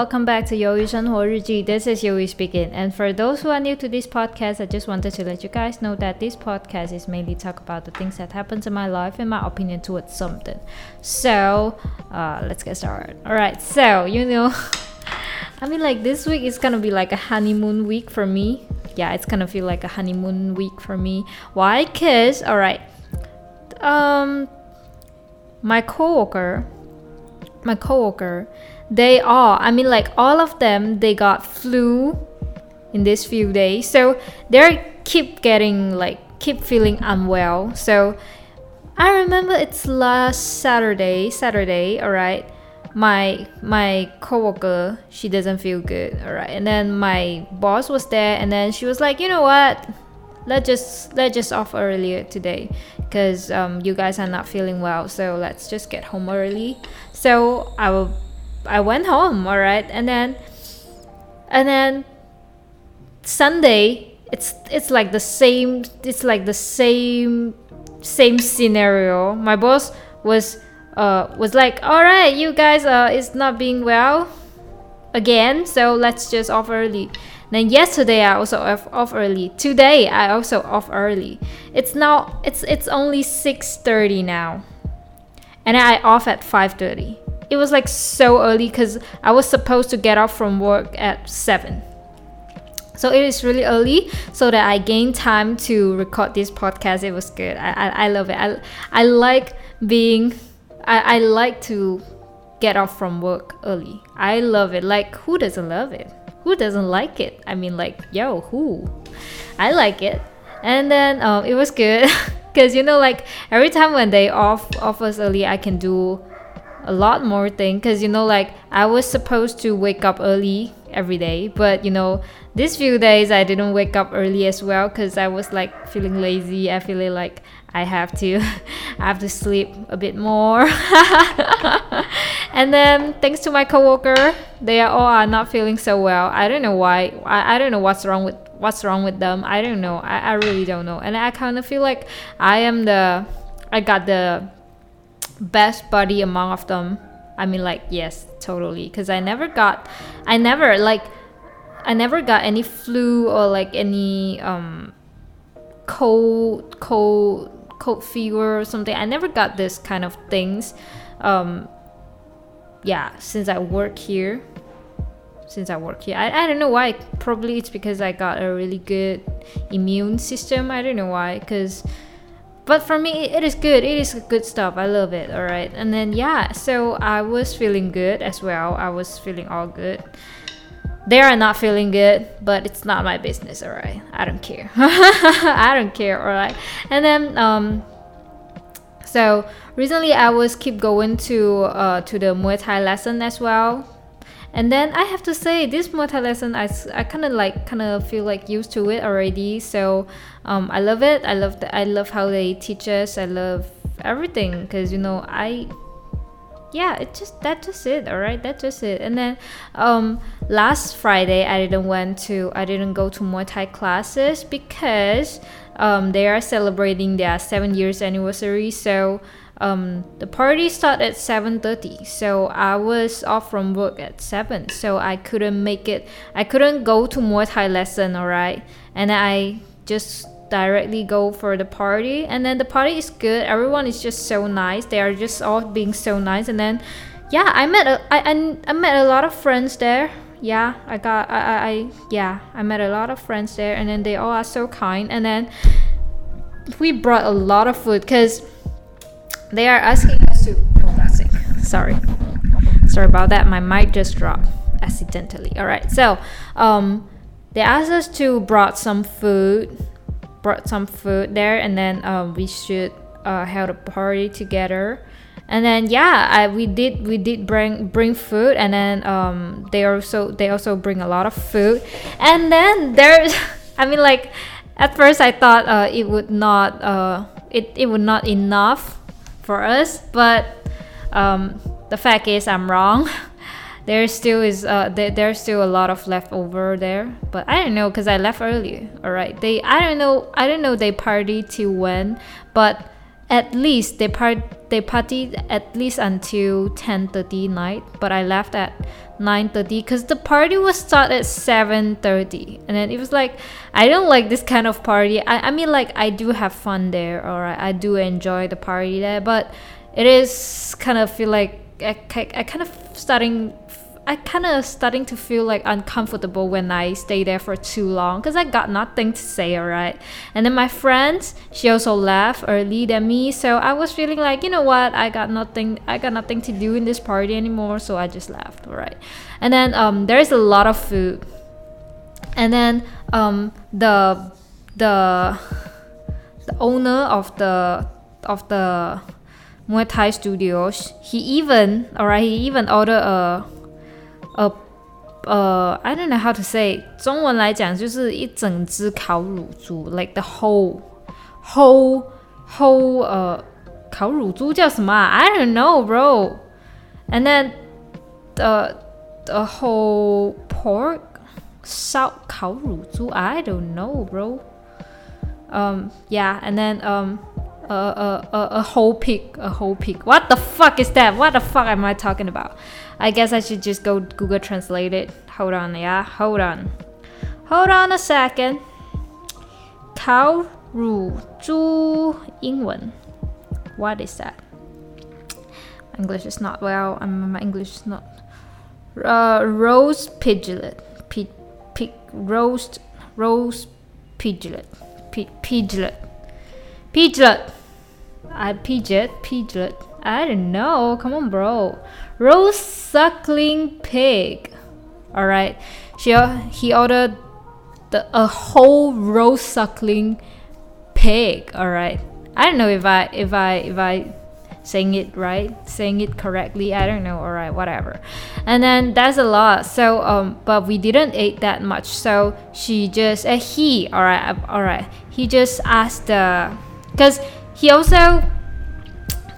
welcome back to 魷魚生活日記. This is Yui speaking. And for those who are new to this podcast, I just wanted to let you guys know that this podcast is mainly talk about the things that happens in my life and my opinion towards something. So, let's get started. Alright, so, you know, I mean, like, this week is gonna be like a honeymoon week for me. Yeah, it's gonna feel like a honeymoon week for me. Why? Cause, alright, my coworker, they all, I mean, like, all of them, they got flu in these few days, so they keep feeling unwell. So I remember it's last Saturday, all right, my coworker, she doesn't feel good, all right, and then my boss was there, and then she was like, you know what, let's just off earlier today because you guys are not feeling well, so let's just get home early. So I went home, all right, and then Sunday, it's like the same scenario. My boss was like, all right, you guys is not being well again, so let's just off early. Then yesterday I also off early. Today I also off early. It's now it's only 6:30 now, and I off at 5:30. It was like so early because I was supposed to get off from work at 7. So it is really early so that I gain time to record this podcast. It was good. I love it. I like being. I like to get off from work early. I love it. Like, who doesn't love it? Who doesn't like it? I mean, like, yo, who? I like it. And then it was good because, you know, like, every time when they off us early, I can do a lot more things because, you know, like, I was supposed to wake up early every day, but, you know, these few days I didn't wake up early as well because I was like feeling lazy. I feel like I have to sleep a bit more. And then thanks to my coworker, they all are not feeling so well. I don't know why. I don't know what's wrong with them. I don't know. I really don't know. And I kind of feel like I got the best buddy among of them. I mean, like, yes, totally, because I never got any flu or like any cold fever or something. I never got this kind of things. Yeah, since I work here, I don't know why. Probably it's because I got a really good immune system. I don't know why, but for me it is good. It is good stuff. I love it. All right, and then yeah, so I was feeling good as well. I was feeling all good. They are not feeling good, but it's not my business. All right, I don't care. All right, and then so recently I was keep going to the Muay Thai lesson as well. And then I have to say, this Muay Thai lesson, I kind of feel like used to it already. So I love it. I love how they teach us. I love everything because, you know, that's just it. And then last Friday I didn't go to Muay Thai classes because they are celebrating their 7 years anniversary. So the party started at 7:30, so I was off from work at 7, so I couldn't go to Muay Thai lesson, all right, and I just directly go for the party. And then the party is good. Everyone is just so nice. They are just all being so nice. And then yeah, I met a lot of friends there. Yeah, I met a lot of friends there, and then they all are so kind. And then we brought a lot of food because they are asking us to sorry about that, my mic just dropped accidentally. All right, so they asked us to brought some food there, and then we should have a party together. And then yeah, we did bring food, and then they also bring a lot of food. And then there's I mean, like, at first I thought it would not enough for us, but the fact is I'm wrong. There's still a lot of leftover there, but I don't know because I left early. All right, I don't know they party till when, but at least they partied at least until 10:30 night. But I left at 9:30 because the party was start at 7:30, and then it was like, I don't like this kind of party. I mean, like, I do have fun there, alright, I do enjoy the party there, but it is kind of feel like I kind of starting to feel like uncomfortable when I stay there for too long because I got nothing to say, alright. And then my friends, she also left early than me, so I was feeling like, you know what, I got nothing to do in this party anymore, so I just left, alright. And then there is a lot of food, and then the owner of the Muay Thai studios, he even ordered I don't know how to say. 中文来讲就是一整只烤乳猪 ，like the whole 烤乳猪叫什么啊 ？I don't know, bro. And then the whole pork 烧烤乳猪 ，I don't know, bro. Yeah, and then a whole pig. What the fuck is that? What the fuck am I talking about? I guess I should just go Google translate it. Hold on a second. 烤乳猪英文 What is that? English is not well. My English is not. Roast piglet. Pig roast piglet. Piglet.Piglet. I don't know. Come on, bro. Roast suckling pig. All right. He ordered a whole roast suckling pig. All right. I don't know if I saying it right, saying it correctly. I don't know. All right, whatever. And then that's a lot. So but we didn't eat that much. So He just asked the, because.He also,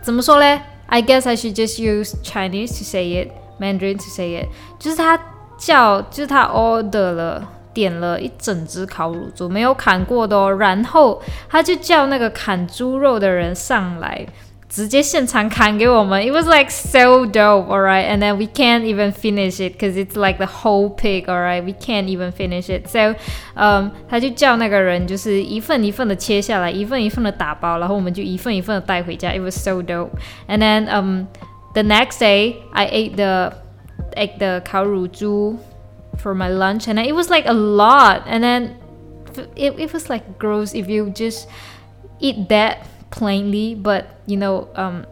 怎么说呢 I guess I should just use Chinese to say it, Mandarin to say it. 就是他 order 了，点了一整只烤乳猪，没有砍过的哦。然后他就叫那个砍猪肉的人上来，直接现场砍给我们。It was like so dope, alright. And then we can't even finish it because it's like the whole pig, alright. We can't even finish it. So, 他就叫那个人就是一份一份的切下来，一份一份的打包，然后我们就一份一份的带回家。It was so dope. And then the next day, I ate the 烤乳猪 for my lunch, and then it was like a lot. And then it was like gross if you just eat that.Plainly, but you know,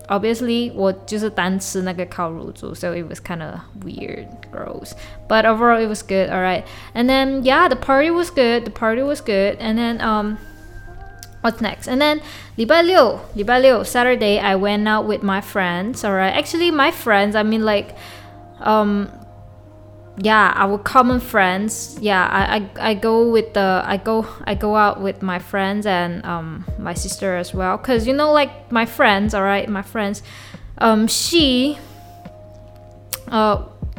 obviously, 我就是单吃那个烤乳猪 ，so it was kind of weird, gross. But overall, it was good, all right. And then, yeah, the party was good. And then, what's next? And then, 礼拜六 Saturday, I went out with my friends, all right. Actually, my friends, I mean, like, yeah, our common friends. Yeah, I go out with my friends and my sister as well. Cause you know, like my friends, alright,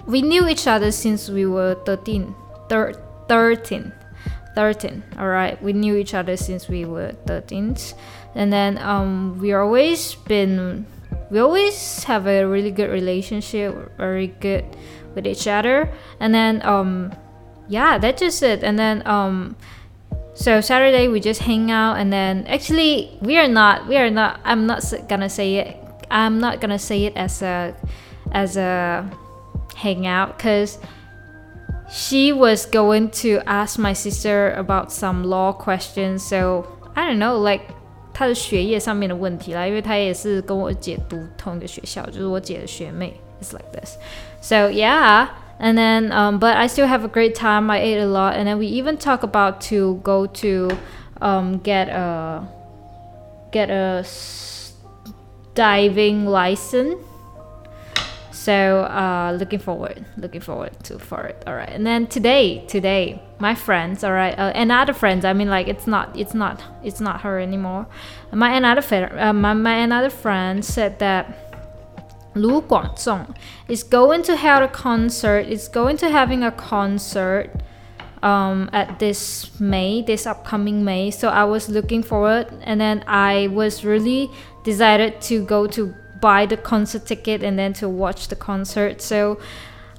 we knew each other since we were 13. Alright, we knew each other since we were 13, and then we always have a really good relationship, very good.With each other, and then yeah, that's just it. And then so Saturday we just hang out, and then actually we are not. I'm not gonna say it as a hangout, cause she was going to ask my sister about some law questions. So I don't know, like.她的学业上面的问题啦，因为她也是跟我姐读同一个学校，就是我姐的学妹。It's like this. So yeah, and then but I still have a great time. I ate a lot, and then we even talk about to go to get a diving license. So looking forward for it. All right, and then today, my friends, all right, and other friends. I mean, like it's not her anymore. My another friend said that盧廣仲is going to have a concert. It's going to having a concert at this upcoming May. So I was looking forward, and then I was really decided to go to.Buy the concert ticket and then to watch the concert. So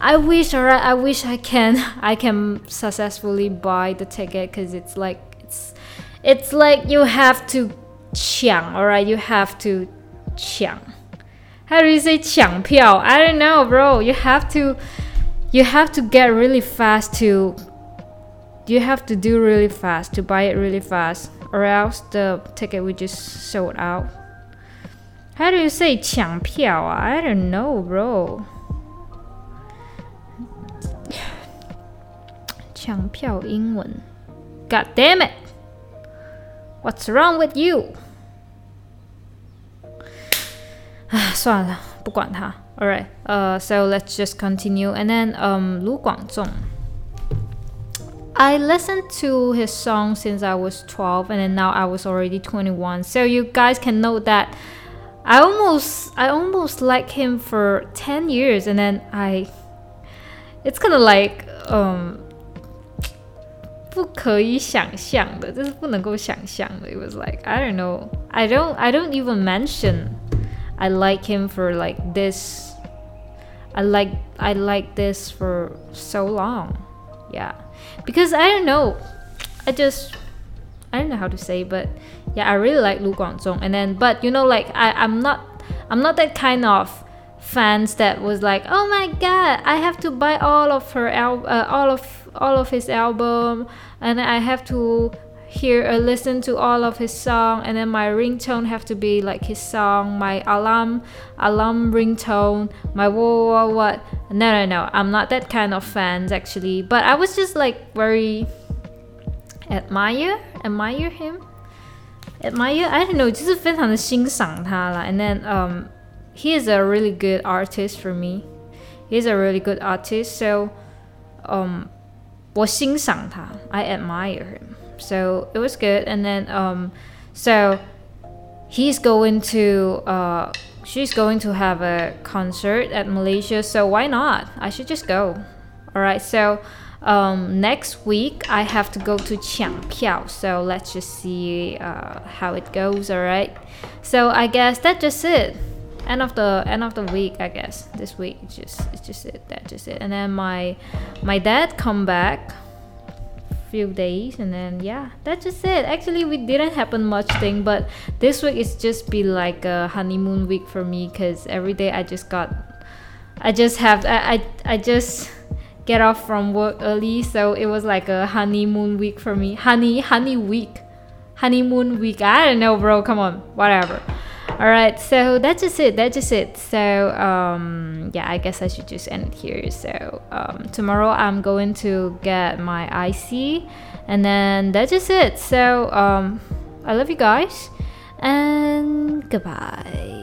I wish, alright, I wish I can successfully buy the ticket, because it's like you have to 抢, alright, you have to 抢. How do you say 抢票? I don't know, bro. You have to get really fast to, you have to do really fast to buy it really fast, or else the ticket will just sold out. How do you say 抢票? I don't know, bro. 抢票英文 God damn it! What's wrong with you? 算了，不管他。Alright, so let's just continue. And then, 盧廣仲. I listened to his song since I was 12, and then now I was already 21. So you guys can know that I almost like him for 10 years, and then it's kind of like, 不可以想象的，这是不能够想象的。It was like, I don't know, I don't even mention I like him for like this. I like this for so long. Yeah. Because I don't know. I don't know how to say, but yeah, I really like 盧廣仲. And then, but you know, like I'm not that kind of fans that was like, oh my god, I have to buy all of his album, and I have to hear or listen to all of his song, and then my ringtone have to be like his song, my alarm ringtone, my what. No, I'm not that kind of fans actually, but I was just like very admire him, I don't know, 就是非常的欣赏他啦。And then he is a really good artist for me. He's a really good artist, so 我欣赏他 I admire him. So it was good. And then so she's going to have a concert at Malaysia, so why not? I should just go. Alright, so next week I have to go to Chiang Piao, so let's just see how it goes, alright? So I guess that's just it.End of the week, I guess. This week, it's just it. And then my dad come back a few days, and then yeah, that's just it. Actually, we didn't happen much thing, but this week it's just be like a honeymoon week for me, because every day I just get off from work early, so it was like a honeymoon week for me. Honeymoon week. I don't know, bro. Come on, whatever.Alright, so that's just it. So, yeah, I guess I should just end it here. So, tomorrow I'm going to get my IC, and then that's just it. So, I love you guys, and goodbye.